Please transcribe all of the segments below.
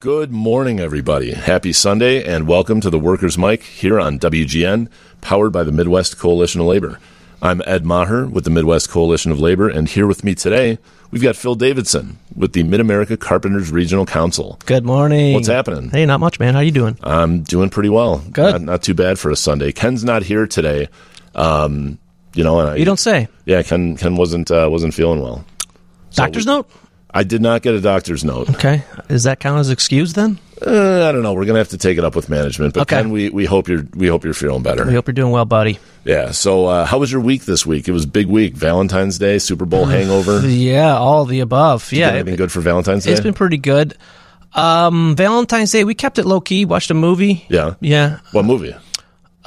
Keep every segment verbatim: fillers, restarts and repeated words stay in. Good morning, everybody. Happy Sunday, and welcome to the Workers' Mic here on W G N, powered by the Midwest Coalition of Labor. I'm Ed Maher with the Midwest Coalition of Labor, and here with me today, we've got Phil Davidson with the Mid-America Carpenters Regional Council. Good morning. What's happening? Hey, not much, man. How you doing? I'm doing pretty well. Good. Not, not too bad for a Sunday. Ken's not here today. Um, you know, and I, you don't say. Yeah, Ken Ken wasn't uh, wasn't feeling well. So Doctor's we, note? I did not get a doctor's note. Okay. Does that count as excuse then? Uh, I don't know. We're going to have to take it up with management. But okay. Ken, we, we hope you're we hope you're feeling better. We hope you're doing well, buddy. Yeah. So uh, how was your week this week? It was a big week. Valentine's Day, Super Bowl hangover. Yeah, all the above. Did yeah. It's been good for Valentine's Day? It's been pretty good. Um, Valentine's Day, we kept it low-key, watched a movie. Yeah. Yeah. What movie?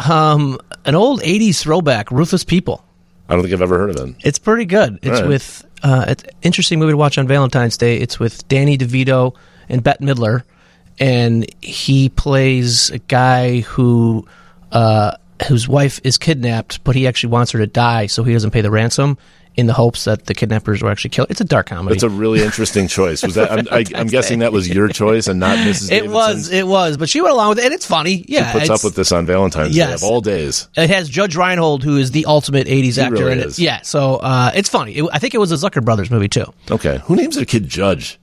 Um, an old eighties throwback, Ruthless People. I don't think I've ever heard of it. It's pretty good. It's right. with uh, it's an interesting movie to watch on Valentine's Day. It's with Danny DeVito and Bette Midler, and he plays a guy who uh, whose wife is kidnapped, but he actually wants her to die, so he doesn't pay the ransom in the hopes that the kidnappers will actually kill her. It's a dark comedy. It's a really interesting choice. Was that? I'm, I, I'm guessing that was your choice and not Missus Davidson's. It was. It was. But she went along with it, and it's funny. Yeah, she puts up with this on Valentine's yes. Day of all days. It has Judge Reinhold, who is the ultimate eighties he actor really in it. Is. Yeah. So uh, it's funny. It, I think it was a Zucker Brothers movie too. Okay. Who names their kid Judge?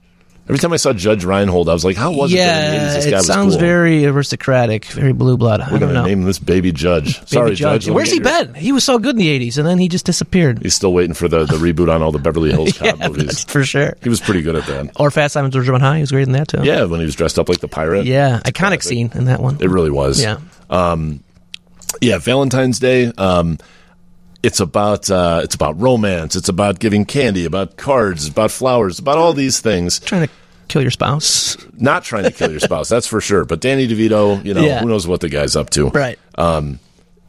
Every time I saw Judge Reinhold, I was like, how was yeah, it that in the eighties this guy was cool? Yeah, it sounds very aristocratic, very blue blood. I We're going to name this baby Judge. baby Sorry, Judge. Judge Where's he your... been? He was so good in the eighties, and then he just disappeared. He's still waiting for the, the reboot on all the Beverly Hills Cop yeah, movies. For sure. He was pretty good at that. Or Fast Times at Ridgemont High. He was great in that, too. Yeah, when he was dressed up like the pirate. Yeah, it's iconic scene in that one. It really was. Yeah. Um, yeah, Valentine's Day. Um, It's about uh, it's about romance. It's about giving candy, about cards, about flowers, about all these things. Trying to kill your spouse? Not trying to kill your spouse, that's for sure. But Danny DeVito, you know, yeah. who knows what the guy's up to, right? Um,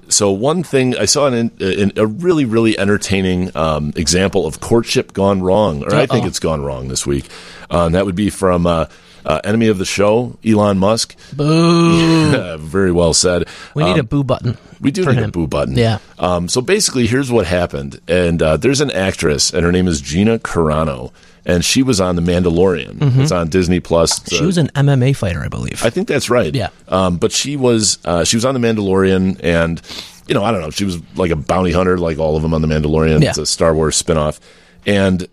so one thing I saw an, an, a really really entertaining um, example of courtship gone wrong, or Uh-oh. I think it's gone wrong this week. Um, that would be from uh, uh, enemy of the show, Elon Musk. Boo! Yeah, very well said. We um, need a boo button. We do need him. a boo button. Yeah. Um, so basically, here's what happened. And uh, there's an actress, and her name is Gina Carano. And she was on The Mandalorian. Mm-hmm. It's on Disney Plus. She was an M M A fighter, I believe. I think that's right. Yeah. Um, but she was uh, she was on The Mandalorian, and, you know, I don't know. She was like a bounty hunter, like all of them on The Mandalorian. Yeah. It's a Star Wars spinoff. And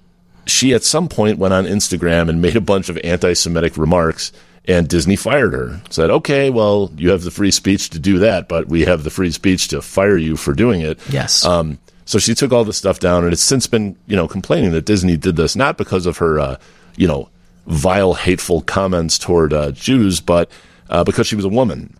she, at some point, went on Instagram and made a bunch of anti-Semitic remarks. And Disney fired her. Said, okay, well, you have the free speech to do that, but we have the free speech to fire you for doing it. Yes. Um, so she took all this stuff down, and it's since been, you know, complaining that Disney did this, not because of her, uh, you know, vile, hateful comments toward uh, Jews, but uh, because she was a woman.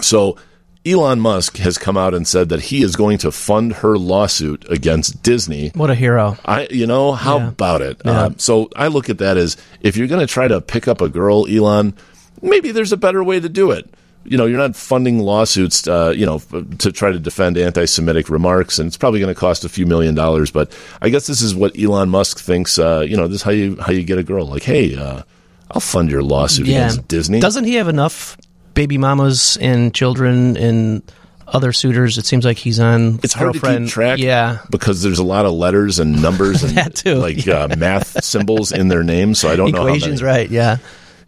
So Elon Musk has come out and said that he is going to fund her lawsuit against Disney. What a hero. I, you know, how yeah. about it? Yeah. Um, so I look at that as, if you're going to try to pick up a girl, Elon, maybe there's a better way to do it. You know, you're not funding lawsuits, uh, you know, to try to defend anti-Semitic remarks, and it's probably going to cost a few million dollars. But I guess this is what Elon Musk thinks, uh, you know, this is how you, how you get a girl. Like, hey, uh, I'll fund your lawsuit yeah. against Disney. Doesn't he have enough baby mamas and children and other suitors? It seems like he's on It's hard girlfriend. to keep track yeah. because there's a lot of letters and numbers and that too. like yeah. uh, math symbols in their names, so I don't Equations, know Equations, right, yeah.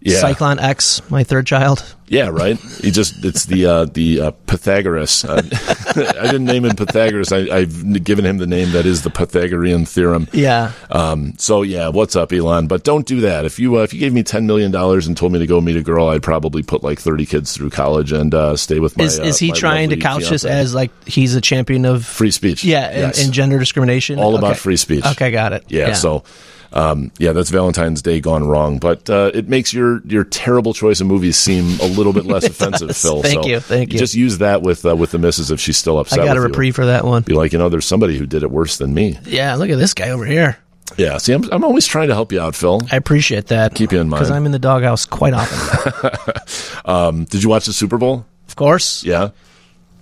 yeah. Cyclone X, my third child. Yeah, right? He just It's the uh, the uh, Pythagoras. Uh, I didn't name him Pythagoras. I, I've given him the name that is the Pythagorean theorem. Yeah. Um, so, yeah, what's up, Elon? But don't do that. If you uh, if you gave me ten million dollars and told me to go meet a girl, I'd probably put like thirty kids through college and uh, stay with my Is, uh, is he my trying to couch this as like he's a champion of free speech? Yeah, and, yes. and gender discrimination? All okay. about free speech. Okay, got it. Yeah, yeah. so... Um, yeah, that's Valentine's Day gone wrong, but uh, it makes your your terrible choice of movies seem a little bit less offensive, Phil. Thank so you, thank you. you. Just use that with uh, with the missus if she's still upset. I got a reprieve you. for that one. Be like, you know, there's somebody who did it worse than me. Yeah, look at this guy over here. Yeah, see, I'm I'm always trying to help you out, Phil. I appreciate that. Keep you in mind because I'm in the doghouse quite often. um, did you watch the Super Bowl? Of course. Yeah.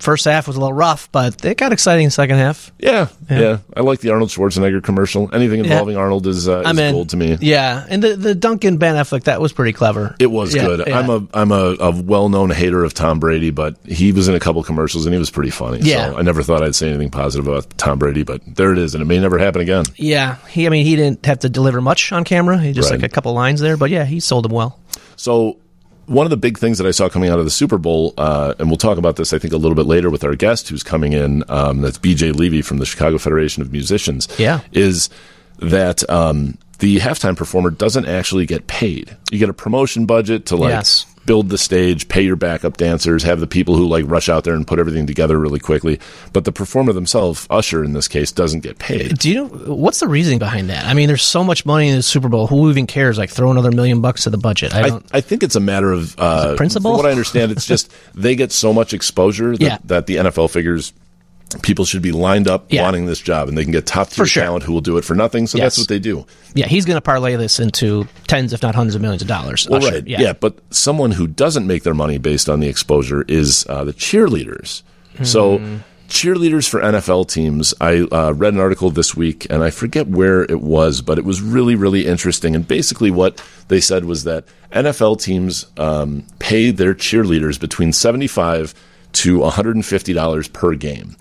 First half was a little rough, but it got exciting in the second half. Yeah, yeah. yeah. I like the Arnold Schwarzenegger commercial. Anything involving yeah. Arnold is, uh, is gold to me. Yeah, and the the Duncan Ben Affleck, that was pretty clever. It was yeah, good. Yeah. I'm a I'm a, a well-known hater of Tom Brady, but he was in a couple commercials, and he was pretty funny. Yeah. So I never thought I'd say anything positive about Tom Brady, but there it is, and it may never happen again. Yeah. he. I mean, he didn't have to deliver much on camera. He just right. like a couple lines there, but yeah, he sold them well. So one of the big things that I saw coming out of the Super Bowl, uh, and we'll talk about this, I think, a little bit later with our guest who's coming in, um, that's B J Levy from the Chicago Federation of Musicians, yeah. is that um, the halftime performer doesn't actually get paid. You get a promotion budget to, like, yes. build the stage, pay your backup dancers, have the people who, like, rush out there and put everything together really quickly. But the performer themselves, Usher in this case, doesn't get paid. Do you know what's the reasoning behind that? I mean, there's so much money in the Super Bowl. Who even cares? Like, throw another million bucks to the budget. I don't, I, I think it's a matter of uh, principle. From what I understand, it's just they get so much exposure that, yeah. that the N F L figures people should be lined up yeah. wanting this job, and they can get top-tier sure. talent who will do it for nothing, so yes. that's what they do. Yeah, he's going to parlay this into tens, if not hundreds of millions of dollars. Well, Usher. right, yeah. yeah, but someone who doesn't make their money based on the exposure is uh, the cheerleaders. Mm. So cheerleaders for N F L teams, I uh, read an article this week, and I forget where it was, but it was really, really interesting, and basically what they said was that N F L teams um, pay their cheerleaders between seventy-five dollars to one hundred fifty dollars per game.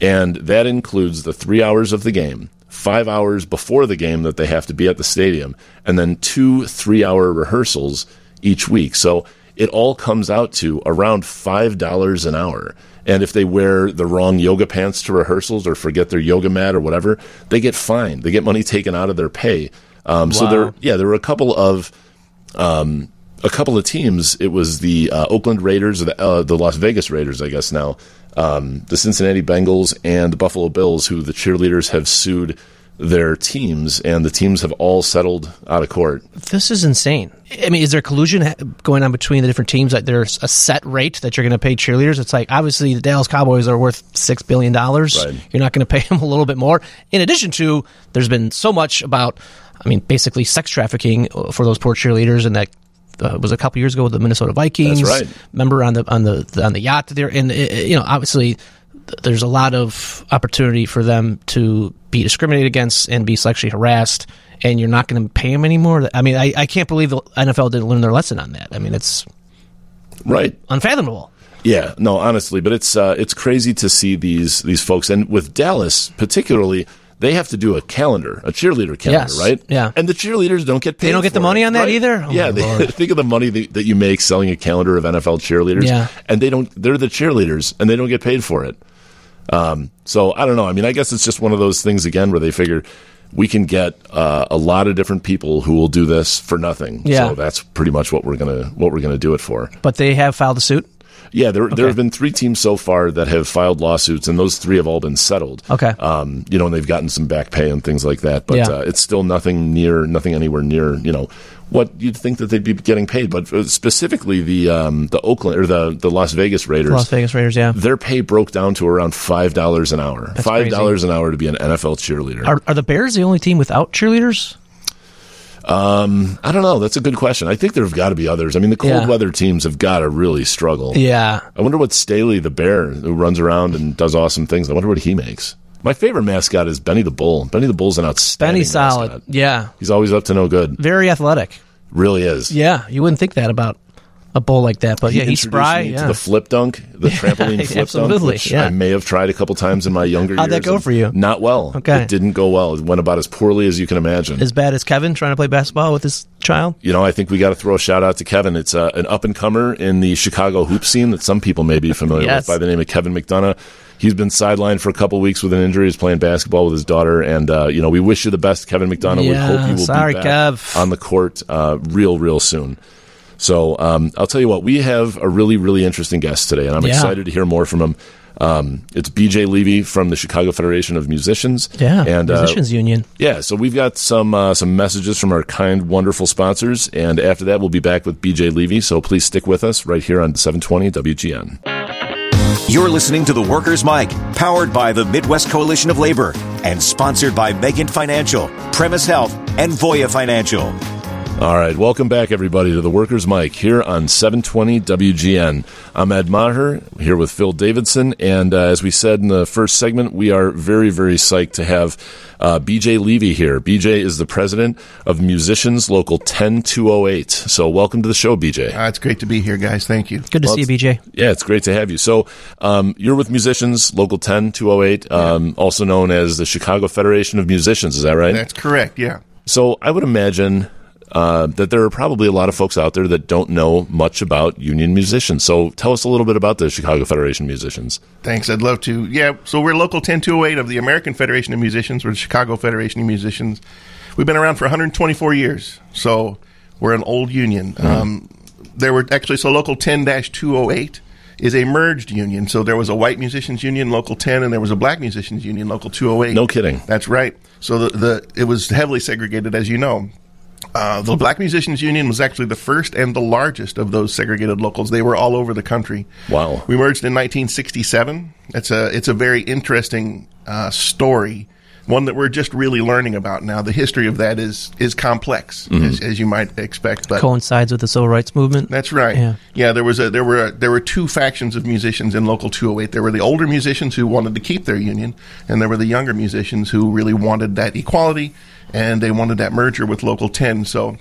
And that includes the three hours of the game, five hours before the game that they have to be at the stadium, and then two three-hour rehearsals each week. So it all comes out to around five dollars an hour. And if they wear the wrong yoga pants to rehearsals or forget their yoga mat or whatever, they get fined. They get money taken out of their pay. Um, wow. So there, yeah, there were a couple of... Um, A couple of teams, it was the uh, Oakland Raiders, or the, uh, the Las Vegas Raiders, I guess now, um, the Cincinnati Bengals, and the Buffalo Bills, who the cheerleaders have sued their teams, and the teams have all settled out of court. This is insane. I mean, is there collusion going on between the different teams? Like, there's a set rate that you're going to pay cheerleaders? It's like, obviously, the Dallas Cowboys are worth six billion dollars. Right. You're not going to pay them a little bit more. In addition to, there's been so much about, I mean, basically sex trafficking for those poor cheerleaders, and that Uh, it was a couple years ago with the Minnesota Vikings. That's right. Remember on the on the on the yacht there, and it, you know, obviously, there's a lot of opportunity for them to be discriminated against and be sexually harassed, and you're not going to pay them anymore. I mean, I, I can't believe the N F L didn't learn their lesson on that. I mean, it's right unfathomable. Yeah, no, honestly, but it's uh, it's crazy to see these these folks, and with Dallas particularly. They have to do a calendar, a cheerleader calendar, yes. right? Yeah. And the cheerleaders don't get paid. They don't get the money it, on that right? either? Oh yeah. They, think of the money that, that you make selling a calendar of N F L cheerleaders. Yeah. And they don't, they're the cheerleaders, and they don't get paid for it. Um, so I don't know. I mean, I guess it's just one of those things, again, where they figure we can get uh, a lot of different people who will do this for nothing. Yeah. So that's pretty much what we're gonna what we're gonna do it for. But they have filed a suit? Yeah, there okay. there have been three teams so far that have filed lawsuits, and those three have all been settled. Okay, um, you know, and they've gotten some back pay and things like that. But yeah. uh, it's still nothing near, nothing anywhere near, you know, what you'd think that they'd be getting paid. But specifically, the um, the Oakland or the, the Las Vegas Raiders, Las Vegas Raiders, yeah, their pay broke down to around five dollars an hour. That's five dollars an hour to be an N F L cheerleader. Are, are the Bears the only team without cheerleaders? Um, I don't know. That's a good question. I think there have got to be others. I mean, the cold yeah. weather teams have got to really struggle. Yeah. I wonder what Staley the Bear, who runs around and does awesome things, I wonder what he makes. My favorite mascot is Benny the Bull. Benny the Bull's an outstanding Benny solid. Mascot. Yeah. He's always up to no good. Very athletic. Really is. Yeah. You wouldn't think that about a bull like that, but he yeah, he's spry. Yeah. To the flip dunk, the yeah, trampoline flip absolutely. dunk, which yeah. I may have tried a couple times in my younger How'd years. How'd that go for you? Not well. Okay. It didn't go well. It went about as poorly as you can imagine. As bad as Kevin trying to play basketball with his child? You know, I think we got to throw a shout-out to Kevin. It's uh, an up-and-comer in the Chicago hoop scene that some people may be familiar yes. with by the name of Kevin McDonough. He's been sidelined for a couple weeks with an injury. He's playing basketball with his daughter, and uh, you know, we wish you the best, Kevin McDonough. Yeah, we hope you will sorry, be back Kev. on the court uh, real, real soon. So um, I'll tell you what, we have a really, really interesting guest today, and I'm yeah. excited to hear more from him. Um, it's B J Levy from the Chicago Federation of Musicians. Yeah, and, Musicians uh, Union. Yeah, so we've got some uh, some messages from our kind, wonderful sponsors, and after that we'll be back with B J Levy, so please stick with us right here on seven twenty W G N. You're listening to The Worker's Mic, powered by the Midwest Coalition of Labor, and sponsored by Megant Financial, Premise Health, and Voya Financial. All right, welcome back, everybody, to The Worker's Mic here on seven twenty W G N. I'm Ed Maher, here with Phil Davidson, and uh, as we said in the first segment, we are very, very psyched to have uh, B J Levy here. B J is the president of Musicians Local ten two oh eight, so welcome to the show, B J. Uh, it's great to be here, guys. Thank you. Good to well, see you, B J. Yeah, it's great to have you. So um, you're with Musicians Local ten two oh eight, um, yeah. also known as the Chicago Federation of Musicians, is that right? That's correct, yeah. So I would imagine... uh, that there are probably a lot of folks out there that don't know much about union musicians. So tell us a little bit about the Chicago Federation of Musicians. Thanks. I'd love to. Yeah, so we're Local ten two oh eight of the American Federation of Musicians. We're the Chicago Federation of Musicians. We've been around for one hundred twenty-four years, so we're an old union. Mm-hmm. Um, there were actually, so Local ten two oh eight is a merged union. So there was a white musicians union, Local ten, and there was a black musicians union, Local two oh eight. No kidding. That's right. So the, the it was heavily segregated, as you know. Uh, the Black Musicians Union was actually the first and the largest of those segregated locals. They were all over the country. Wow. We merged in nineteen sixty-seven. It's a, it's a very interesting uh, story, one that we're just really learning about now. The history of that is is complex, mm-hmm. as, as you might expect. But coincides with the civil rights movement. That's right. Yeah, yeah there was a, there were a, there were two factions of musicians in Local two oh eight. There were the older musicians who wanted to keep their union, and there were the younger musicians who really wanted that equality. And they wanted that merger with Local ten. So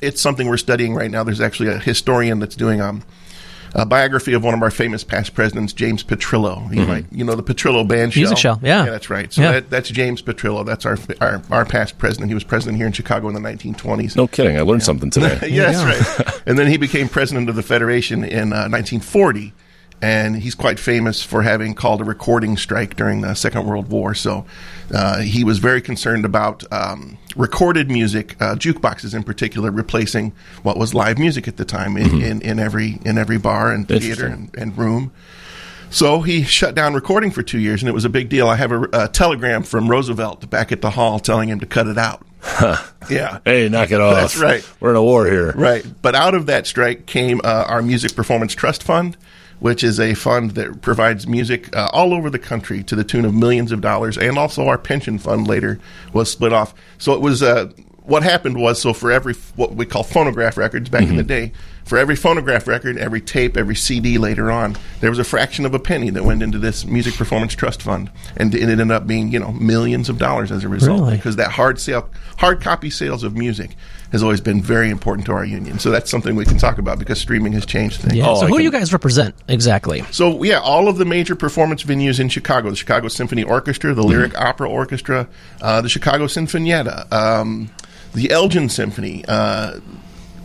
it's something we're studying right now. There's actually a historian that's doing um, a biography of one of our famous past presidents, James Petrillo. You, mm-hmm. might, you know, the Petrillo band show. Music show, yeah. Yeah, that's right. So yeah. that, that's James Petrillo. That's our, our our past president. He was president here in Chicago in the nineteen twenties. No kidding. I learned yeah. something today. yeah, that's yeah. right. And then he became president of the Federation in uh, nineteen forty. And he's quite famous for having called a recording strike during the Second World War. So uh, he was very concerned about um, recorded music, uh, jukeboxes in particular, replacing what was live music at the time in, mm-hmm. in, in every in every bar and theater and, and room. So he shut down recording for two years, and it was a big deal. I have a, a telegram from Roosevelt back at the hall telling him to cut it out. Huh. Yeah. Hey, knock it off. That's right. We're in a war here. Right. But out of that strike came uh, our Music Performance Trust Fund, which is a fund that provides music uh, all over the country to the tune of millions of dollars, and also our pension fund later was split off. So it was uh, what happened was, so for every what we call phonograph records back mm-hmm. in the day, for every phonograph record, every tape, every C D later on, there was a fraction of a penny that went into this Music Performance Trust Fund, and it ended up being, you know, millions of dollars as a result. Really? Because that hard sale, hard copy sales of music has always been very important to our union. So that's something we can talk about because streaming has changed things. Yeah. Oh, so who do you guys represent exactly? So, yeah, all of the major performance venues in Chicago, the Chicago Symphony Orchestra, the Lyric mm-hmm. Opera Orchestra, uh, the Chicago Sinfonietta, um, the Elgin Symphony, uh,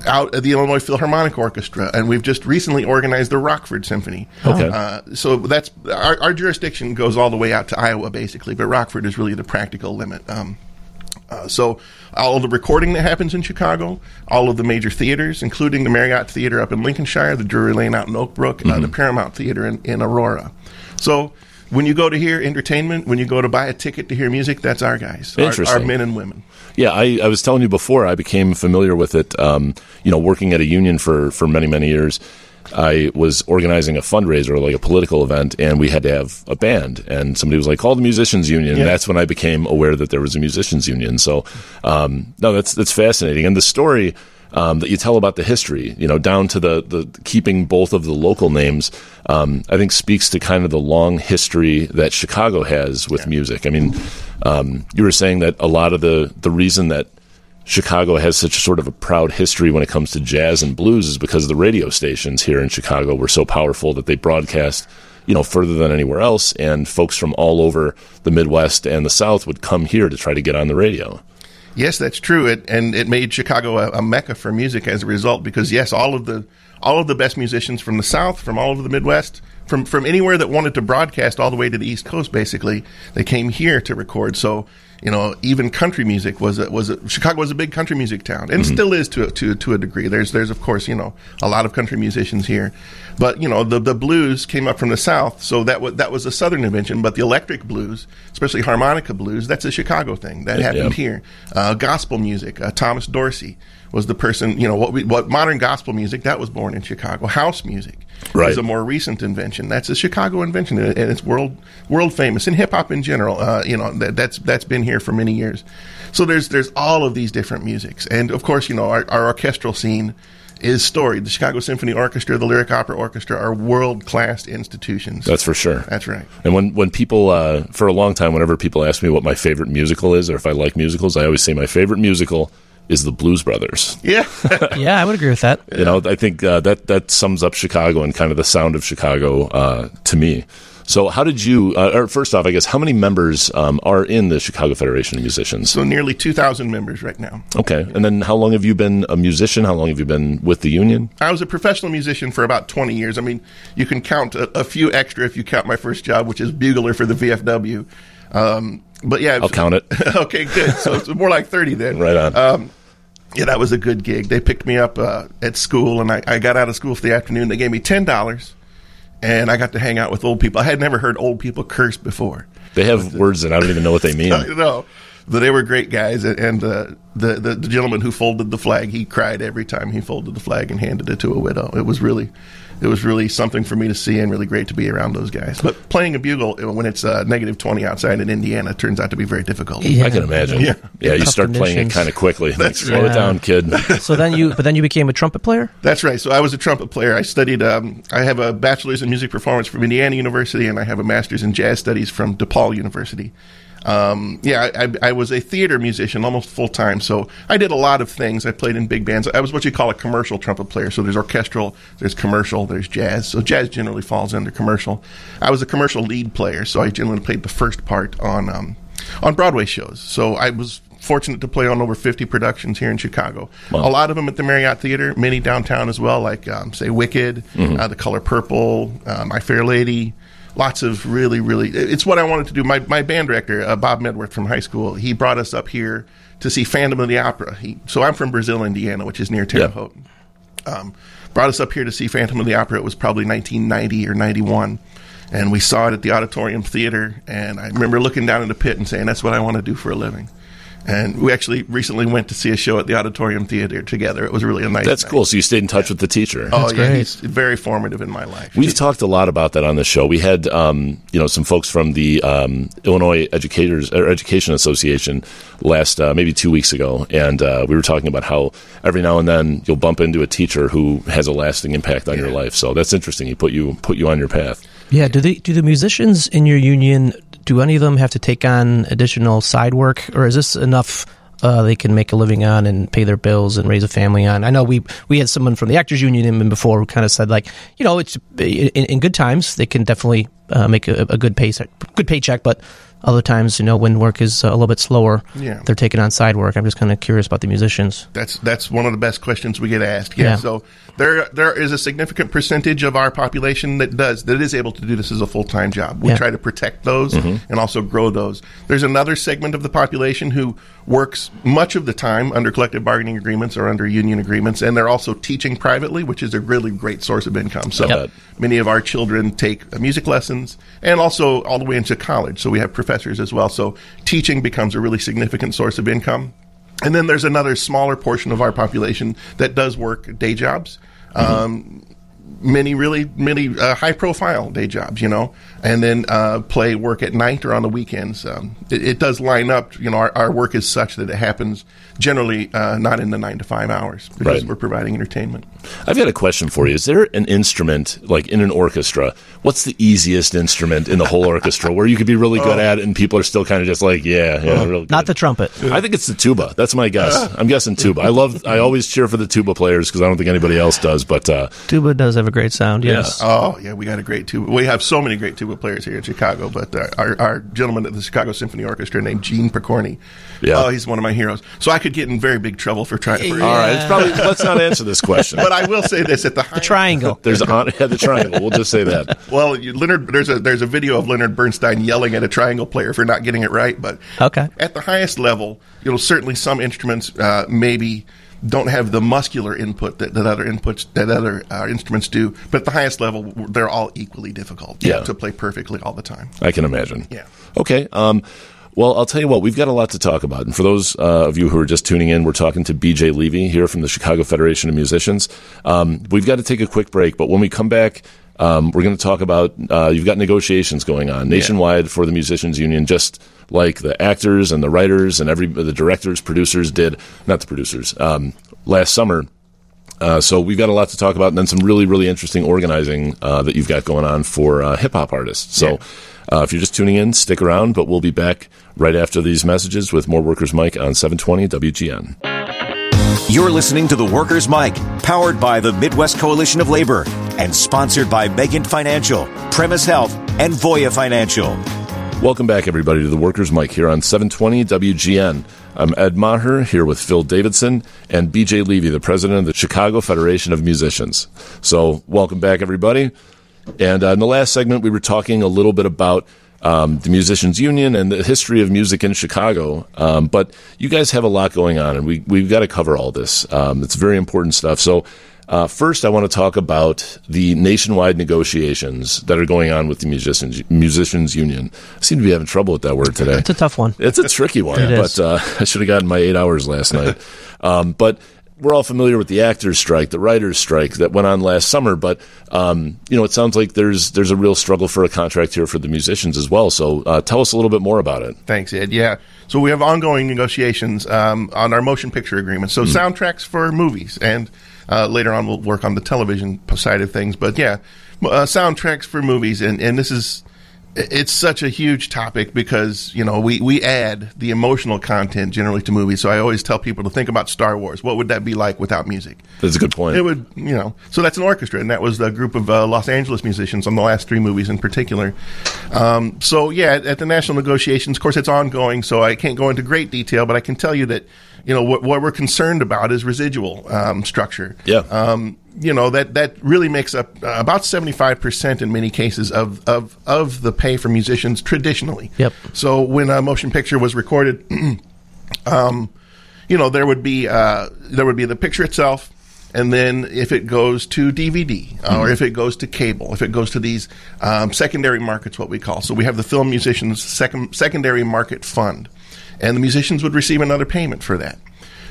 out at the Illinois Philharmonic Orchestra, and we've just recently organized the Rockford Symphony. Okay. Uh, so that's our, our jurisdiction goes all the way out to Iowa, basically, but Rockford is really the practical limit. Um, uh, so all the recording that happens in Chicago, all of the major theaters, including the Marriott Theater up in Lincolnshire, the Drury Lane out in Oak Brook, mm-hmm. uh, the Paramount Theater in, in Aurora. So when you go to hear entertainment, when you go to buy a ticket to hear music, that's our guys, our, our men and women. Yeah, I, I was telling you before I became familiar with it, um, you know, working at a union for, for many, many years. I was organizing a fundraiser, like a political event, and we had to have a band. And somebody was like, call the Musicians Union. Yeah. And that's when I became aware that there was a Musicians Union. So, um, no, that's that's fascinating. And the story um, that you tell about the history, you know, down to the, the keeping both of the local names, um, I think speaks to kind of the long history that Chicago has with yeah. music. I mean, um, you were saying that a lot of the, the reason that Chicago has such sort of a proud history when it comes to jazz and blues is because the radio stations here in Chicago were so powerful that they broadcast, you know, further than anywhere else, and folks from all over the Midwest and the South would come here to try to get on the radio. Yes, that's true, it, and it made Chicago a, a mecca for music as a result, because yes, all of the all of the best musicians from the South, from all over the Midwest, from from anywhere that wanted to broadcast all the way to the East Coast, basically, they came here to record. So, you know, even country music was a, was a, Chicago was a big country music town, and mm-hmm. still is to to to a degree. There's there's of course, you know, a lot of country musicians here, but you know the the blues came up from the South, so that was that was a Southern invention. But the electric blues, especially harmonica blues, that's a Chicago thing that happened yeah. here. Uh, gospel music, uh, Thomas Dorsey was the person. You know, what we, what modern gospel music that was born in Chicago. House music right. is a more recent invention. That's a Chicago invention, and it's world world famous. And hip hop in general, uh, you know, that, that's that's been here for many years. So there's there's all of these different musics, and of course, you know, our, our orchestral scene is storied. The Chicago Symphony Orchestra, the Lyric Opera Orchestra are world-class institutions. That's for sure. That's right. And when, when people, uh, for a long time, whenever people ask me what my favorite musical is or if I like musicals, I always say my favorite musical is the Blues Brothers. Yeah. Yeah, I would agree with that. You know, I think uh, that, that sums up Chicago and kind of the sound of Chicago uh, to me. So how did you, uh, or first off, I guess, how many members um, are in the Chicago Federation of Musicians? So nearly two thousand members right now. Okay. And then how long have you been a musician? How long have you been with the union? I was a professional musician for about twenty years. I mean, you can count a, a few extra if you count my first job, which is bugler for the V F W. Um, but yeah. I'll was, count it. Okay, good. So it's more like thirty then. Right on. Um, yeah, that was a good gig. They picked me up uh, at school, and I, I got out of school for the afternoon. They gave me ten dollars. And I got to hang out with old people. I had never heard old people curse before. They have the, words that I don't even know what they mean. I know. But they were great guys. And uh, the, the, the gentleman who folded the flag, he cried every time he folded the flag and handed it to a widow. It was really it was really something for me to see and really great to be around those guys. But playing a bugle when it's uh, negative twenty outside in Indiana turns out to be very difficult. Yeah. I can imagine. Yeah, yeah, you start conditions. Playing it kind of quickly. That's like, right. Slow yeah. it down, kid. So then you, But then you became a trumpet player? That's right. So I was a trumpet player. I studied, um, I have a bachelor's in music performance from Indiana University, and I have a master's in jazz studies from DePaul University. Um, yeah, I, I was a theater musician almost full-time, so I did a lot of things. I played in big bands. I was what you call a commercial trumpet player, so there's orchestral, there's commercial, there's jazz. So jazz generally falls under commercial. I was a commercial lead player, so I generally played the first part on um, on Broadway shows. So I was fortunate to play on over fifty productions here in Chicago. Wow. A lot of them at the Marriott Theater, many downtown as well, like, um, say, Wicked, mm-hmm. uh, The Color Purple, uh, My Fair Lady. Lots of really, really... It's what I wanted to do. My my band director, uh, Bob Medworth from high school, he brought us up here to see Phantom of the Opera. He, so I'm from Brazil, Indiana, which is near Terre yep. Haute. Um, brought us up here to see Phantom of the Opera. It was probably nineteen ninety or ninety-one. And we saw it at the Auditorium Theater. And I remember looking down in the pit and saying, that's what I want to do for a living. And we actually recently went to see a show at the Auditorium Theater together. It was really a nice That's night. Cool. So you stayed in touch yeah. with the teacher. Oh, yeah. He's very formative in my life. We've talked a lot about that on the show. We had um, you know, some folks from the um, Illinois Educators or Education Association last uh, maybe two weeks ago, and uh, we were talking about how every now and then you'll bump into a teacher who has a lasting impact on yeah. your life. So that's interesting. He put you put you on your path. Yeah. Do the do the musicians in your union? Do any of them have to take on additional side work, or is this enough uh, they can make a living on and pay their bills and raise a family on? I know we we had someone from the Actors Union in before who kind of said, like, you know, it's in, in good times they can definitely uh, make a, a good pay good paycheck, but other times, you know, when work is a little bit slower, yeah. they're taking on side work. I'm just kind of curious about the musicians. That's that's one of the best questions we get asked. Yeah. yeah. So there there is a significant percentage of our population that does that is able to do this as a full-time job. We yeah. try to protect those mm-hmm. and also grow those. There's another segment of the population who works much of the time under collective bargaining agreements or under union agreements, and they're also teaching privately, which is a really great source of income. So yep. many of our children take music lessons and also all the way into college. So we have professors as well. So teaching becomes a really significant source of income. And then there's another smaller portion of our population that does work day jobs. Mm-hmm. Um, many really, many uh, high-profile day jobs, you know, and then uh, play work at night or on the weekends. Um, it, it does line up. You know, our, our work is such that it happens generally uh, not in the nine to five hours because right. we're providing entertainment. I've got a question for you. Is there an instrument, like in an orchestra, what's the easiest instrument in the whole orchestra where you could be really good oh. at it and people are still kind of just like, yeah, yeah. Oh. Really good. Not the trumpet. I think it's the tuba. That's my guess. I'm guessing tuba. I love. I always cheer for the tuba players because I don't think anybody else does. But uh, tuba does have a great sound, yes. Yeah. Oh, yeah, we got a great tuba. We have so many great tuba players here in Chicago, but uh, our, our gentleman at the Chicago Symphony Orchestra named Gene Picorni, yeah. oh, he's one of my heroes. So I could get in very big trouble for trying to... Yeah. All right, it's probably, let's not answer this question. But I will say this, at the... High the triangle. There's on, yeah, the triangle, we'll just say that. Well, you, Leonard, there's a there's a video of Leonard Bernstein yelling at a triangle player for not getting it right, but okay. at the highest level, you know, certainly some instruments uh, maybe... don't have the muscular input that, that other inputs that other uh, instruments do, but at the highest level, they're all equally difficult yeah. to play perfectly all the time. I can imagine. Yeah. Okay. Um, well, I'll tell you what, we've got a lot to talk about. And for those uh, of you who are just tuning in, we're talking to B J Levy here from the Chicago Federation of Musicians. Um, we've got to take a quick break, but when we come back, um, we're going to talk about, uh, you've got negotiations going on nationwide yeah. for the musicians union, just like the actors and the writers and every the directors, producers did, not the producers, um, last summer. Uh, so we've got a lot to talk about, and then some really, really interesting organizing uh, that you've got going on for uh, hip-hop artists. So yeah. uh, if you're just tuning in, stick around, but we'll be back right after these messages with more Workers Mike on seven twenty W G N. You're listening to The Worker's Mic, powered by the Midwest Coalition of Labor and sponsored by Megant Financial, Premise Health, and Voya Financial. Welcome back, everybody, to The Worker's Mic here on seven twenty W G N. I'm Ed Maher, here with Phil Davidson and B J Levy, the president of the Chicago Federation of Musicians. So welcome back, everybody. And uh, in the last segment, we were talking a little bit about um, the Musicians Union and the history of music in Chicago. Um, but you guys have a lot going on, and we, we've got to cover all this. Um, it's very important stuff. So uh, first, I want to talk about the nationwide negotiations that are going on with the Musicians, Musicians Union. I seem to be having trouble with that word today. It's a tough one. It's a tricky one. It is. But uh, I should have gotten my eight hours last night. um, but... We're all familiar with the actors' strike, the writers' strike that went on last summer, but um, you know, it sounds like there's there's a real struggle for a contract here for the musicians as well. So uh, tell us a little bit more about it. Thanks, Ed. Yeah, so we have ongoing negotiations um, on our motion picture agreements, so mm-hmm. soundtracks for movies, and uh, later on we'll work on the television side of things. But yeah, uh, soundtracks for movies, and, and this is it's such a huge topic because, you know, we, we add the emotional content generally to movies. So I always tell people to think about Star Wars. What would that be like without music? That's a good point. It would, you know, so that's an orchestra. And that was the group of uh, Los Angeles musicians on the last three movies in particular. Um, so, yeah, at, at the national negotiations, of course, it's ongoing. So I can't go into great detail, but I can tell you that, you know, what, what we're concerned about is residual um, structure. Yeah. Um, you know, that, that really makes up uh, about seventy-five percent in many cases of, of, of the pay for musicians traditionally. Yep. So when a motion picture was recorded, um, you know, there would be uh, there would be the picture itself, and then if it goes to D V D uh, mm-hmm. or if it goes to cable, if it goes to these um, secondary markets, what we call. So we have the Film Musicians sec- Secondary Market Fund, and the musicians would receive another payment for that.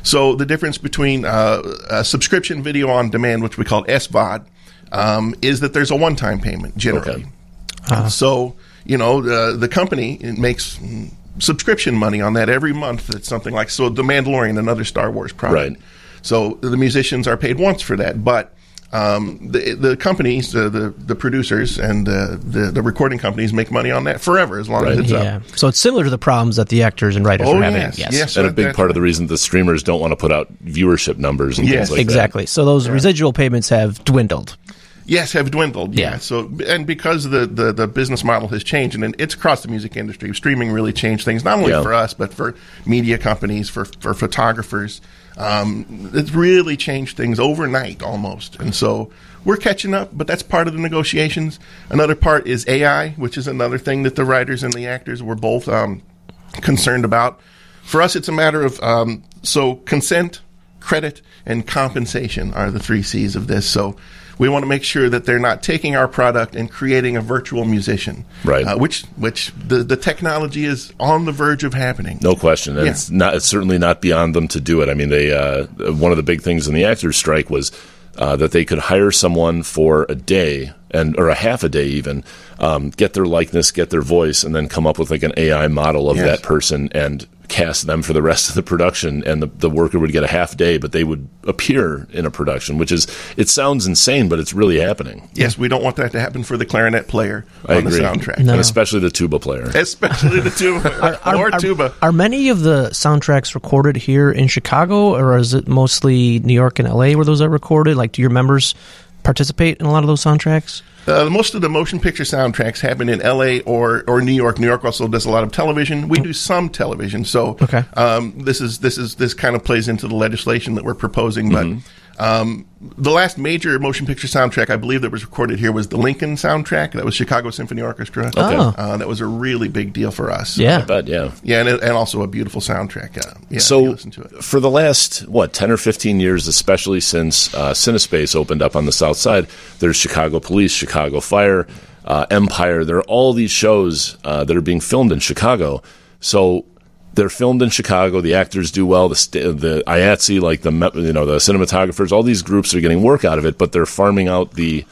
So the difference between uh, a subscription video on demand, which we call S V O D, um, is that there's a one-time payment generally. Okay. Uh-huh. So, you know, the, the company it makes subscription money on that every month. It's something like, so The Mandalorian, another Star Wars product. Right. So the musicians are paid once for that, but um, the, the companies, the, the, the producers and the, the, the recording companies make money on that forever as long right. as it's yeah. up. So it's similar to the problems that the actors and writers oh, are having. Yes, yes. yes and a big part of the reason the streamers don't want to put out viewership numbers and yes. things like exactly. that. Exactly. So those yeah. residual payments have dwindled. Yes, have dwindled. Yeah. yeah. So, and because the, the, the business model has changed, and it's across the music industry, streaming really changed things, not only yeah. for us, but for media companies, for, for photographers. Um, it's really changed things overnight almost. And so we're catching up, but that's part of the negotiations. Another part is A I, which is another thing that the writers and the actors were both um, concerned about. For us, it's a matter of um, so consent, credit, and compensation are the three C's of this. So we want to make sure that they're not taking our product and creating a virtual musician, right? Uh, which, which the, the technology is on the verge of happening. No question, and yeah. it's not it's certainly not beyond them to do it. I mean, they uh, one of the big things in the actors' strike was uh, that they could hire someone for a day and or a half a day even, um, get their likeness, get their voice, and then come up with like an A I model of yes. that person and cast them for the rest of the production, and the, the worker would get a half day, but they would appear in a production, which is, it sounds insane, but it's really happening. Yes, we don't want that to happen for the clarinet player I on agree. the soundtrack. No. And especially the tuba player. Especially the tuba. are, are, or are, tuba. Are many of the soundtracks recorded here in Chicago, or is it mostly New York and L A where those are recorded? Like, do your members participate in a lot of those soundtracks? Uh, most of the motion picture soundtracks happen in L A or, or New York. New York also does a lot of television. We do some television, so okay. um, this is this is this kind of plays into the legislation that we're proposing. But mm-hmm. um, the last major motion picture soundtrack I believe that was recorded here was the Lincoln soundtrack. That was Chicago Symphony Orchestra. Okay. Oh. Uh, that was a really big deal for us. Yeah, so, but yeah, yeah, and, it, and also a beautiful soundtrack. Uh, yeah, so listen to it. For the last what ten or fifteen years, especially since uh, CineSpace opened up on the South Side, there's Chicago Police, Chicago. Chicago Fire, uh, Empire. There are all these shows uh, that are being filmed in Chicago. So they're filmed in Chicago. The actors do well. The st- the I A T S E, like the you know the cinematographers, all these groups are getting work out of it, but they're farming out the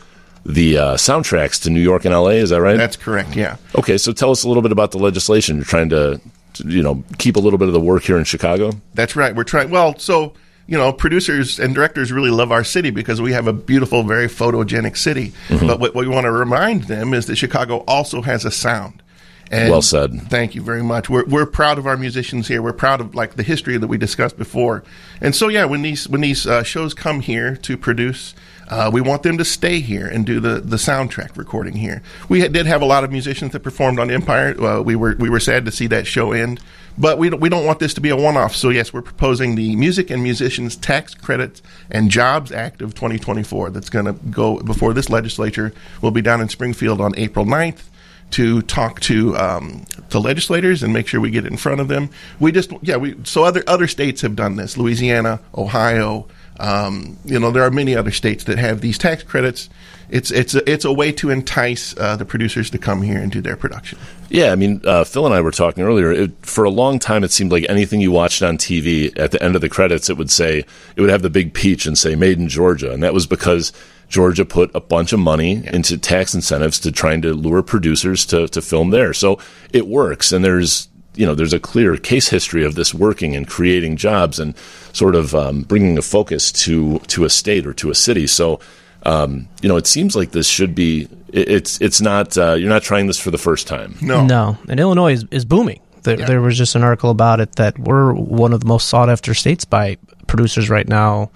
the uh, soundtracks to New York and L A. Is that right? That's correct. Yeah. Okay. So tell us a little bit about the legislation. You're trying to, you know, keep a little bit of the work here in Chicago. That's right. We're trying. Well, so. You know, producers and directors really love our city because we have a beautiful, very photogenic city. Mm-hmm. But what we want to remind them is that Chicago also has a sound. And well said. Thank you very much. We're we're proud of our musicians here. We're proud of like the history that we discussed before. And so yeah, when these when these uh, shows come here to produce, uh, we want them to stay here and do the, the soundtrack recording here. We ha- did have a lot of musicians that performed on Empire. Uh, we were we were sad to see that show end, but we don't, we don't want this to be a one off. So yes, we're proposing the Music and Musicians Tax Credits and Jobs Act of twenty twenty-four. That's going to go before this legislature. We'll be down in Springfield on April ninth. To talk to um, the legislators and make sure we get it in front of them. We just, yeah, we. So other other states have done this: Louisiana, Ohio. Um, you know, there are many other states that have these tax credits. It's it's a, it's a way to entice uh, the producers to come here and do their production. Yeah, I mean, uh, Phil and I were talking earlier. It, for a long time, it seemed like anything you watched on T V at the end of the credits, it would say it would have the big peach and say "Made in Georgia," and that was because Georgia put a bunch of money yeah. into tax incentives to trying to lure producers to, to film there. So it works. And there's, you know, there's a clear case history of this working and creating jobs and sort of um, bringing a focus to, to a state or to a city. So, um, you know, it seems like this should be, it, it's, it's not, uh, you're not trying this for the first time. No, no. And Illinois is, is booming. There, yeah. there was just an article about it that we're one of the most sought after states by producers right now.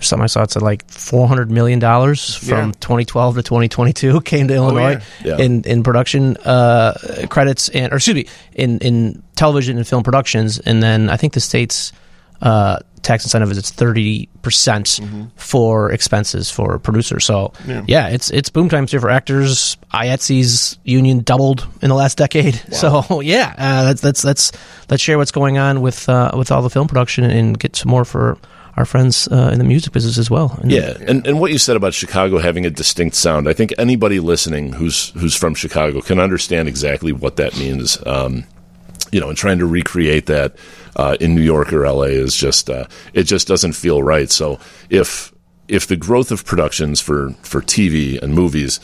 Something I saw it said like four hundred million dollars from yeah. twenty twelve to twenty twenty-two came to Illinois oh, yeah. Yeah. in in production uh, credits and or excuse me in, in television and film productions, and then I think the state's uh, tax incentive is it's thirty percent mm-hmm. for expenses for producers. So yeah. yeah, it's it's boom times here for actors. I A T S's union doubled in the last decade. Wow. So yeah, uh, that's that's that's let's share what's going on with uh, with all the film production and get some more for our friends uh, in the music business as well. And yeah, and, and what you said about Chicago having a distinct sound, I think anybody listening who's who's from Chicago can understand exactly what that means. Um, you know, and trying to recreate that uh, in New York or L A is just uh, it just doesn't feel right. So if if the growth of productions for, for T V and movies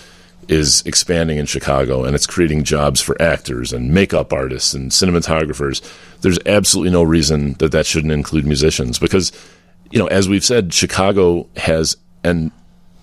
is expanding in Chicago and it's creating jobs for actors and makeup artists and cinematographers, there's absolutely no reason that that shouldn't include musicians because, you know, as we've said, Chicago has an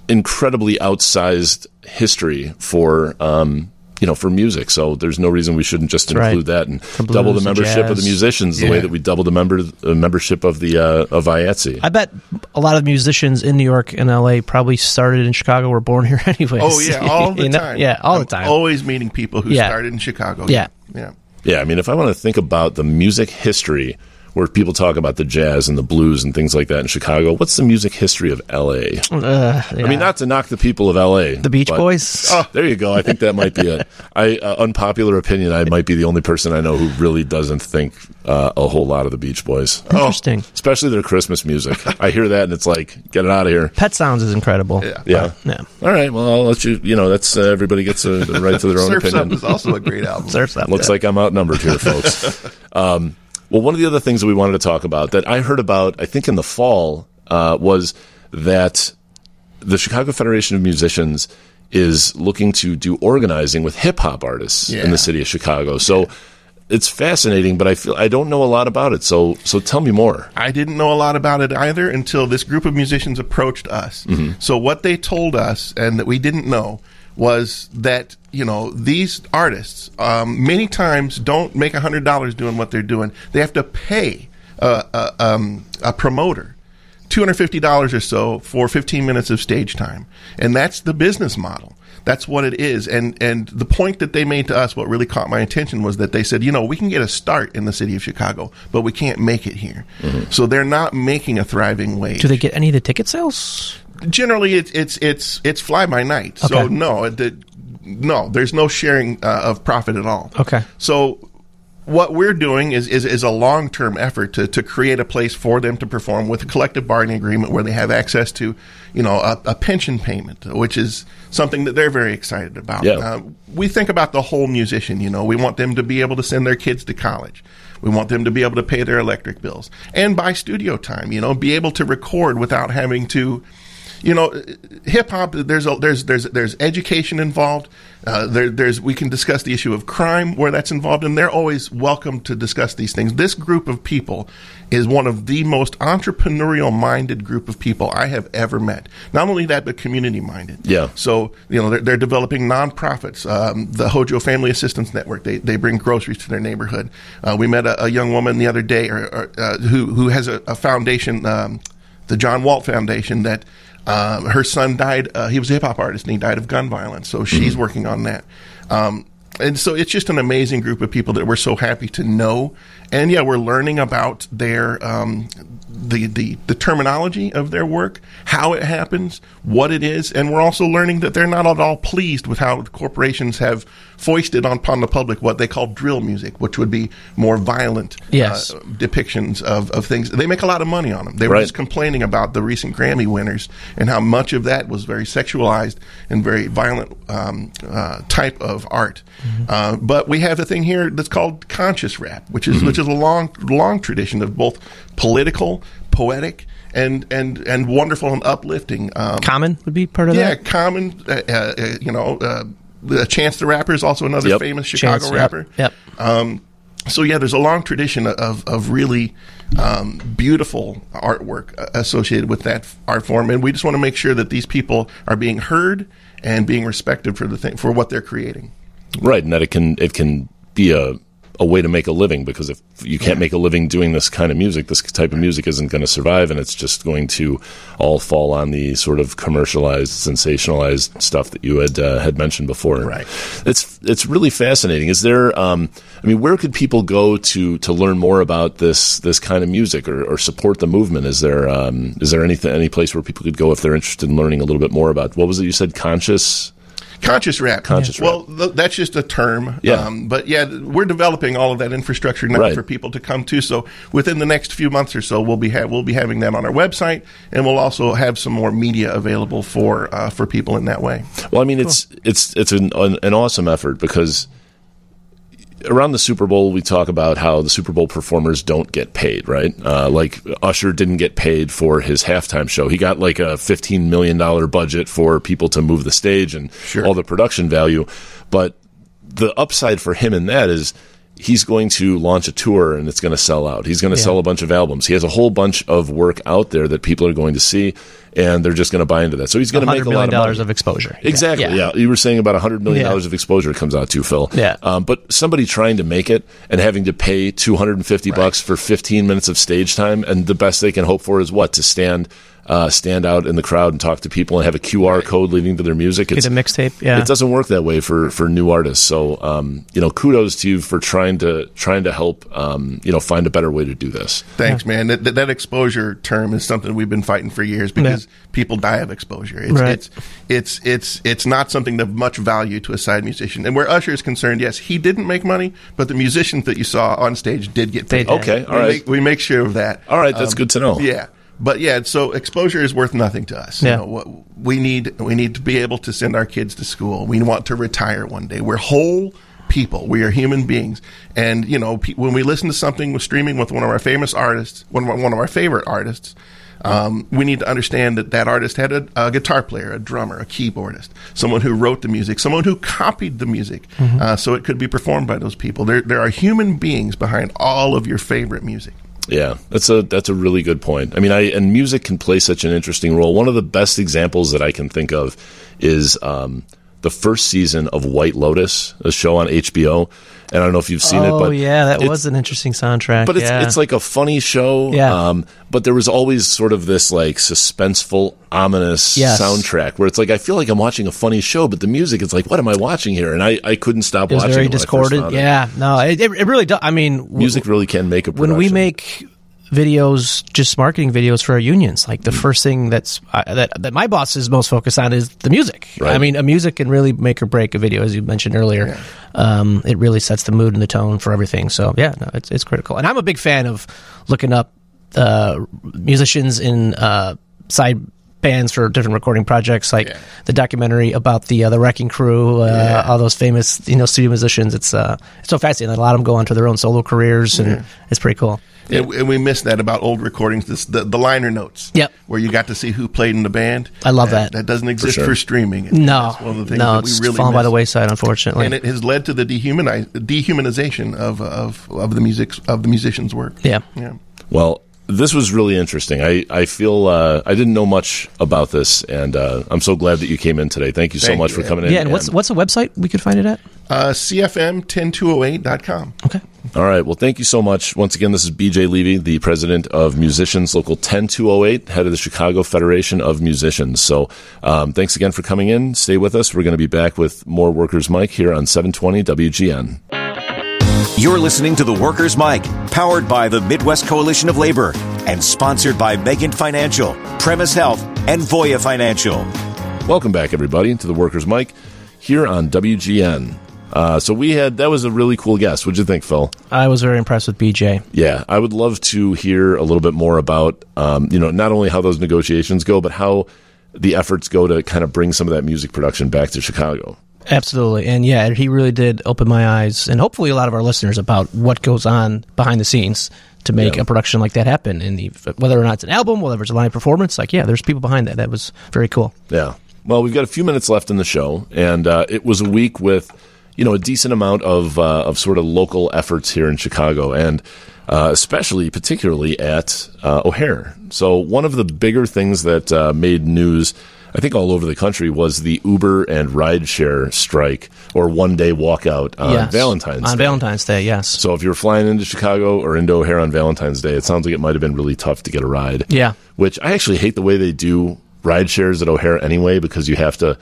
incredibly outsized history for, um, you know, for music. So there's no reason we shouldn't just include right. that and Blues, double the membership jazz. Of the musicians the yeah. way that we double the member uh, membership of the uh, of I A T S E. I bet a lot of musicians in New York and L A probably started in Chicago, were born here anyways. Oh yeah, all the you know? time. Yeah, all I'm the time. Always meeting people who yeah. started in Chicago. Yeah, yeah, yeah. I mean, if I want to think about the music history, where people talk about the jazz and the blues and things like that in Chicago. What's the music history of L A? Uh, yeah. I mean, not to knock the people of L A. The Beach Boys? Oh, there you go. I think that might be an uh, unpopular opinion. I might be the only person I know who really doesn't think uh, a whole lot of the Beach Boys. Interesting. Oh, especially their Christmas music. I hear that and it's like, get it out of here. Pet Sounds is incredible. Yeah. Yeah. yeah. All right. Well, I'll let you, you know, that's uh, everybody gets a, a right to their own Surf's opinion. Surf's Up is also a great album. Surf's Up. Looks yeah. like I'm outnumbered here, folks. Um, Well, one of the other things that we wanted to talk about that I heard about, I think in the fall, uh, was that the Chicago Federation of Musicians is looking to do organizing with hip hop artists yeah. in the city of Chicago. So yeah. it's fascinating, but I feel I don't know a lot about it. So, so tell me more. I didn't know a lot about it either until this group of musicians approached us. Mm-hmm. So what they told us and that we didn't know was that, you know, these artists um, many times don't make one hundred dollars doing what they're doing. They have to pay uh, uh, um, a promoter two hundred fifty dollars or so for fifteen minutes of stage time. And that's the business model. That's what it is. And and the point that they made to us, what really caught my attention, was that they said, you know, we can get a start in the city of Chicago, but we can't make it here. Mm-hmm. So they're not making a thriving wage. Do they get any of the ticket sales? Generally, it's it's it's it's fly by night. Okay. So no, the, no, there's no sharing uh, of profit at all. Okay. So what we're doing is is, is a long term effort to, to create a place for them to perform with a collective bargaining agreement where they have access to, you know, a, a pension payment, which is something that they're very excited about. Yeah. Uh, we think about the whole musician. You know, we want them to be able to send their kids to college. We want them to be able to pay their electric bills and buy studio time. You know, be able to record without having to, you know, hip hop. There's a, there's there's there's education involved. Uh, there, there's we can discuss the issue of crime where that's involved, and they're always welcome to discuss these things. This group of people is one of the most entrepreneurial-minded group of people I have ever met. Not only that, but community-minded. Yeah. So you know they're, they're developing nonprofits. Um, the Hojo Family Assistance Network. They they bring groceries to their neighborhood. Uh, we met a, a young woman the other day, or, or uh, who who has a, a foundation. Um, The John Walt Foundation, that uh, her son died. Uh, he was a hip hop artist, and he died of gun violence. So she's mm-hmm. working on that, um, and so it's just an amazing group of people that we're so happy to know. And yeah, we're learning about their um, the, the the terminology of their work, how it happens, what it is, and we're also learning that they're not at all pleased with how corporations have foisted upon the public what they call drill music, which would be more violent yes. uh, depictions of, of things. They make a lot of money on them. They right. were just complaining about the recent Grammy winners and how much of that was very sexualized and very violent um, uh, type of art. Mm-hmm. Uh, but we have a thing here that's called conscious rap, which is mm-hmm. which is a long long tradition of both political, poetic, and and and wonderful and uplifting. Um, Common would be part of yeah, that? Yeah, Common, uh, uh, you know, uh, The Chance the Rapper is also another yep. famous Chicago Chance, rapper. Yep. yep. Um, so yeah, there's a long tradition of of really um, beautiful artwork associated with that art form, and we just want to make sure that these people are being heard and being respected for the thing, for what they're creating. Right, and that it can it can be a a way to make a living, because if you can't make a living doing this kind of music, this type of music isn't going to survive, and it's just going to all fall on the sort of commercialized, sensationalized stuff that you had uh, had mentioned before. Right. It's it's really fascinating. Is there, um, I mean, where could people go to to learn more about this this kind of music or, or support the movement? Is there um, is there any any place where people could go if they're interested in learning a little bit more about, what was it you said, conscious? Conscious rap. Conscious yeah. rap. Well, th- that's just a term. Yeah. Um, but yeah, we're developing all of that infrastructure now right. for people to come to. So within the next few months or so, we'll be ha- we'll be having that on our website, and we'll also have some more media available for uh, for people in that way. Well, I mean, cool. it's it's it's an, an awesome effort, because around the Super Bowl, we talk about how the Super Bowl performers don't get paid, right? Uh, like Usher didn't get paid for his halftime show. He got like a fifteen million dollars budget for people to move the stage and sure. all the production value. But the upside for him in that is he's going to launch a tour and it's going to sell out. He's going to yeah. sell a bunch of albums. He has a whole bunch of work out there that people are going to see, and they're just going to buy into that. So he's going to make a lot of dollars of expososure. Exactly. Yeah. yeah. You were saying about one hundred million dollars yeah. of exposure comes out to, Phil. Yeah. Um, but somebody trying to make it and having to pay two hundred fifty dollars right. bucks for fifteen minutes of stage time, and the best they can hope for is what? To stand uh, stand out in the crowd and talk to people and have a Q R right. code leading to their music. It's, Get a mixtape, yeah. It doesn't work that way for, for new artists. So, um, you know, kudos to you for trying to trying to help, um, you know, find a better way to do this. Thanks, yeah. man. That, that exposure term is something we've been fighting for years, because yeah. people die of exposure. It's, right. it's it's it's it's not something of much value to a side musician. And where Usher is concerned, yes, he didn't make money, but the musicians that you saw on stage did get paid. Okay, all we right. Make, we make sure of that. All right, that's um, good to know. Yeah. But yeah, so exposure is worth nothing to us. Yeah. You know, what we need we need to be able to send our kids to school. We want to retire one day. We're whole people. We are human beings. And you know, pe- when we listen to something with streaming with one of our famous artists, one of, one of our favorite artists, Um, we need to understand that that artist had a, a guitar player, a drummer, a keyboardist, someone who wrote the music, someone who copied the music, mm-hmm. uh, so it could be performed by those people. There, there are human beings behind all of your favorite music. Yeah, that's a that's a really good point. I mean, I and music can play such an interesting role. One of the best examples that I can think of is um, the first season of White Lotus, a show on H B O. And I don't know if you've seen oh, it, but oh yeah, that was an interesting soundtrack. But it's yeah. it's like a funny show. Yeah. Um, but there was always sort of this like suspenseful, ominous yes. soundtrack where it's like I feel like I'm watching a funny show, but the music is like, what am I watching here? And I, I couldn't stop it was watching. Very it discordant. When I first found it. Yeah, no, it it really does. I mean, music w- really can make a production. When we make videos, just marketing videos for our unions, like the first thing that's uh, that that my boss is most focused on is the music. Right. I mean, a music can really make or break a video, as you mentioned earlier. Yeah. Um, it really sets the mood and the tone for everything. So yeah, no, it's it's critical. And I'm a big fan of looking up uh, musicians in uh, side bands for different recording projects, like yeah. the documentary about the uh, the Wrecking Crew, uh, yeah. all those famous, you know, studio musicians. It's uh, it's so fascinating. A lot of them go on to their own solo careers, and yeah. it's pretty cool. Yeah. And we missed that about old recordings, this, the, the liner notes, yep. where you got to see who played in the band. I love that. That, that doesn't exist for, sure. for streaming. And no, one of the things no, that we it's really fallen by the wayside, unfortunately. And it has led to the dehumanize, dehumanization of, of of the music of the musician's work. Yeah. yeah. Well, this was really interesting. I, I feel uh, I didn't know much about this, and uh, I'm so glad that you came in today. Thank you so Thank much you, for coming yeah. in. Yeah, and what's, what's the website we could find it at? Uh, C F M one oh two oh eight dot com. Okay. All right. Well, thank you so much. Once again, this is B J Levy, the president of Musicians Local ten two oh eight, head of the Chicago Federation of Musicians. So um, thanks again for coming in. Stay with us. We're going to be back with more Workers' Mic here on seven twenty W G N. You're listening to The Workers' Mic, powered by the Midwest Coalition of Labor and sponsored by Megant Financial, Premise Health, and Voya Financial. Welcome back, everybody, to The Workers' Mic here on W G N. Uh, so we had, that was a really cool guest. What'd you think, Phil? I was very impressed with B J. Yeah, I would love to hear a little bit more about, um, you know, not only how those negotiations go, but how the efforts go to kind of bring some of that music production back to Chicago. Absolutely. And yeah, he really did open my eyes, and hopefully a lot of our listeners, about what goes on behind the scenes to make yeah. a production like that happen. And the, whether or not it's an album, whether it's a live performance, like, yeah, there's people behind that. That was very cool. Yeah. Well, we've got a few minutes left in the show, and uh, it was a week with, you know, a decent amount of uh, of sort of local efforts here in Chicago, and uh, especially, particularly at uh, O'Hare. So one of the bigger things that uh, made news, I think all over the country, was the Uber and rideshare strike, or one-day walkout on yes. Valentine's on Day. On Valentine's Day, yes. So if you're flying into Chicago or into O'Hare on Valentine's Day, it sounds like it might have been really tough to get a ride. Yeah. Which I actually hate the way they do rideshares at O'Hare anyway, because you have to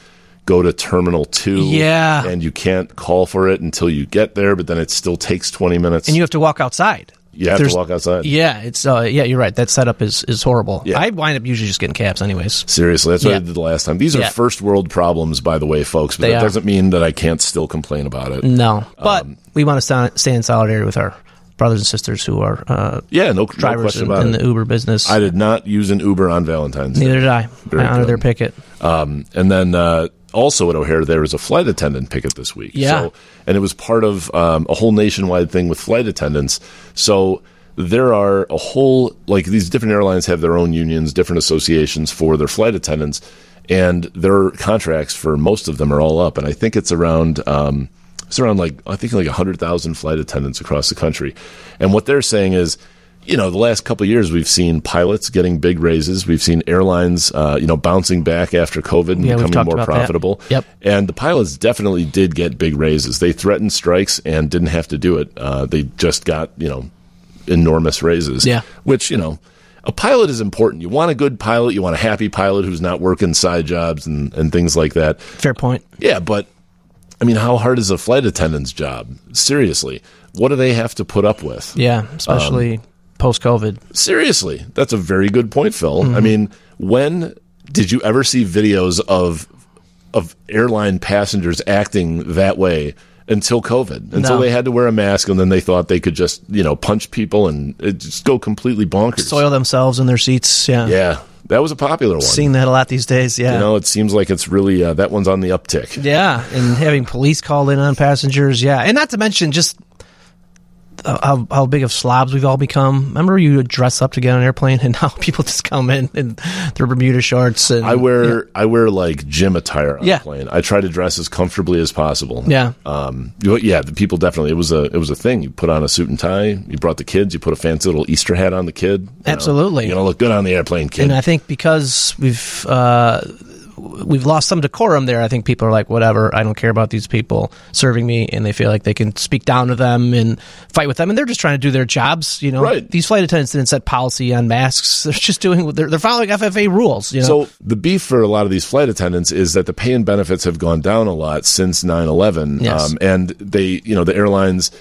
go to Terminal two, yeah. and you can't call for it until you get there, but then it still takes twenty minutes. And you have to walk outside. You have There's, to walk outside. Yeah, it's uh, yeah. You're right. That setup is, is horrible. Yeah. I wind up usually just getting cabs anyways. Seriously, that's what yeah. I did the last time. These are yeah. first world problems, by the way, folks, but they that are. doesn't mean that I can't still complain about it. No, but um, we want to stay in solidarity with our brothers and sisters who are uh, yeah, no, drivers no in, about in the Uber business. I did not use an Uber on Valentine's Day. Neither did I. Very I honor good. their picket. Um, and then... Uh, Also at O'Hare, there was a flight attendant picket this week. Yeah. So, and it was part of um, a whole nationwide thing with flight attendants. So there are a whole, like, these different airlines have their own unions, different associations for their flight attendants, and their contracts for most of them are all up. And I think it's around, um, it's around like, I think like one hundred thousand flight attendants across the country. And what they're saying is, you know, the last couple of years, we've seen pilots getting big raises. We've seen airlines, uh, you know, bouncing back after COVID and yeah, becoming more profitable. Yep. And the pilots definitely did get big raises. They threatened strikes and didn't have to do it. Uh, they just got, you know, enormous raises. Yeah. Which, you know, a pilot is important. You want a good pilot. You want a happy pilot who's not working side jobs and, and things like that. Fair point. Yeah, but, I mean, how hard is a flight attendant's job? Seriously. What do they have to put up with? Yeah, especially... Um, post-COVID. Seriously. That's a very good point, Phil. Mm-hmm. I mean, when did you ever see videos of of airline passengers acting that way until COVID? Until no. they had to wear a mask, and then they thought they could just, you know, punch people and it just go completely bonkers. Soil themselves in their seats. Yeah. Yeah. That was a popular one. Seeing that a lot these days, yeah. You know, it seems like it's really, uh, that one's on the uptick. Yeah. And having police called in on passengers. Yeah. And not to mention just... How, how big of slobs we've all become. Remember, you would dress up to get on an airplane, and now people just come in in their Bermuda shorts. And I wear you know. I wear like gym attire on yeah. the plane. I try to dress as comfortably as possible. Yeah, um, yeah. The people definitely. It was a it was a thing. You put on a suit and tie. You brought the kids. You put a fancy little Easter hat on the kid. You Absolutely, know, you're gonna look good on the airplane, kid. And I think because we've uh, we've lost some decorum there. I think people are like, whatever, I don't care about these people serving me, and they feel like they can speak down to them and fight with them, and they're just trying to do their jobs, you know. Right. These flight attendants didn't set policy on masks. They're just doing, they're, they're following F F A rules, you know. So the beef for a lot of these flight attendants is that the pay and benefits have gone down a lot since nine eleven. Yes. Um, and they, you know, the airlines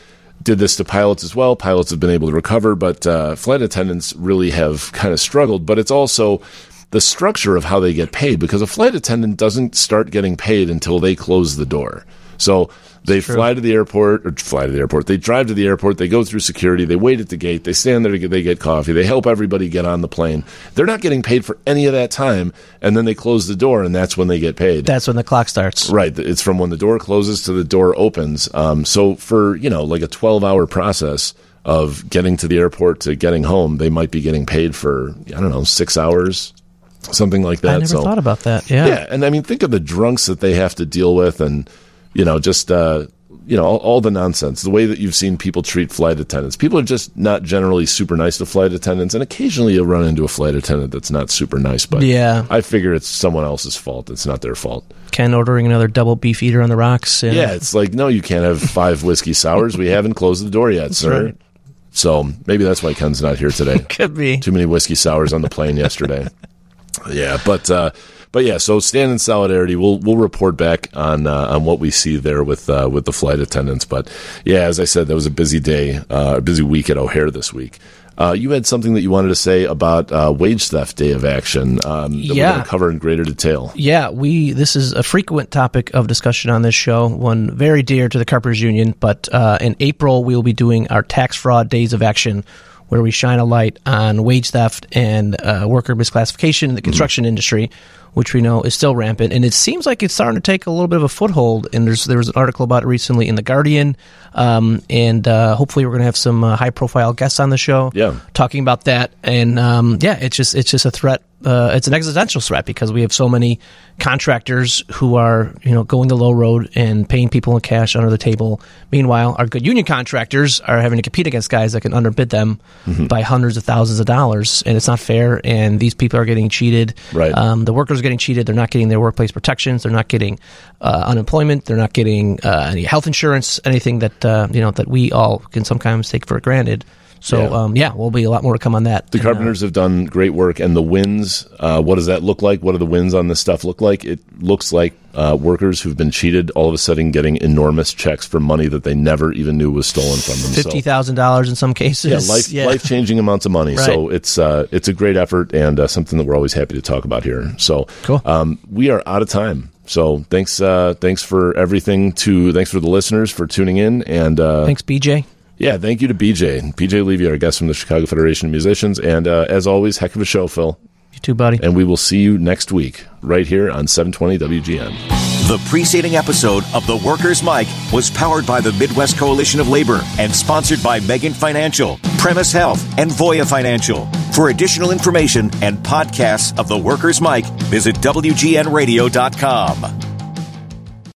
did this to pilots as well. Pilots have been able to recover, but uh, flight attendants really have kind of struggled. But it's also... the structure of how they get paid, because a flight attendant doesn't start getting paid until they close the door. So they fly to the airport, or fly to the airport, they drive to the airport, they go through security, they wait at the gate, they stand there, to get, they get coffee, they help everybody get on the plane. They're not getting paid for any of that time, and then they close the door, and that's when they get paid. That's when the clock starts. Right. It's from when the door closes to the door opens. Um, so for, you know, like a twelve-hour process of getting to the airport to getting home, they might be getting paid for, I don't know, six hours. Something like that. I never so, thought about that. Yeah. Yeah. And I mean, think of the drunks that they have to deal with, and, you know, just, uh, you know, all, all the nonsense, the way that you've seen people treat flight attendants. People are just not generally super nice to flight attendants. And occasionally you'll run into a flight attendant that's not super nice, but yeah. I figure it's someone else's fault. It's not their fault. Ken ordering another double beef eater on the rocks. And- yeah. It's like, no, you can't have five whiskey sours. We haven't closed the door yet, that's sir. Right. So maybe that's why Ken's not here today. Could be. Too many whiskey sours on the plane yesterday. Yeah, but uh, but yeah, so stand in solidarity. We'll we'll report back on uh, on what we see there with uh, with the flight attendants. But yeah, as I said, that was a busy day, uh, a busy week at O'Hare this week. Uh, you had something that you wanted to say about uh, Wage Theft Day of Action um, that yeah. we're going to cover in greater detail. Yeah, we. This is a frequent topic of discussion on this show, one very dear to the Carpenters Union. But uh, in April, we will be doing our Tax Fraud Days of Action, where we shine a light on wage theft and uh, worker misclassification in the construction mm-hmm. industry, which we know is still rampant. And it seems like it's starting to take a little bit of a foothold. And there's, there was an article about it recently in The Guardian. Um, and uh, hopefully we're going to have some uh, high-profile guests on the show yeah. talking about that. And, um, yeah, it's just it's just a threat. Uh, it's an existential threat, because we have so many contractors who are, you know, going the low road and paying people in cash under the table. Meanwhile, our good union contractors are having to compete against guys that can underbid them mm-hmm. by hundreds of thousands of dollars, and it's not fair. And these people are getting cheated. Right. Um, the workers are getting cheated. They're not getting their workplace protections. They're not getting uh, unemployment. They're not getting uh, any health insurance. Anything that uh, you know that we all can sometimes take for granted. So, yeah. Um, yeah, we'll be a lot more to come on that. The and, Carpenters uh, have done great work, and the wins, uh, what does that look like? What do the wins on this stuff look like? It looks like uh, workers who've been cheated all of a sudden getting enormous checks for money that they never even knew was stolen from them. fifty thousand dollars so, in some cases. Yeah, life, yeah. life-changing amounts of money. Right. So it's uh, it's a great effort, and uh, something that we're always happy to talk about here. So cool. um, we are out of time. So thanks uh, thanks for everything. To Thanks for the listeners for tuning in. and uh, Thanks, B J. Yeah, thank you to B J. B J Levy, our guest from the Chicago Federation of Musicians. And uh, as always, heck of a show, Phil. You too, buddy. And we will see you next week right here on seven twenty W G N. The preceding episode of The Workers' Mic was powered by the Midwest Coalition of Labor and sponsored by Megan Financial, Premise Health, and Voya Financial. For additional information and podcasts of The Workers' Mic, visit W G N radio dot com.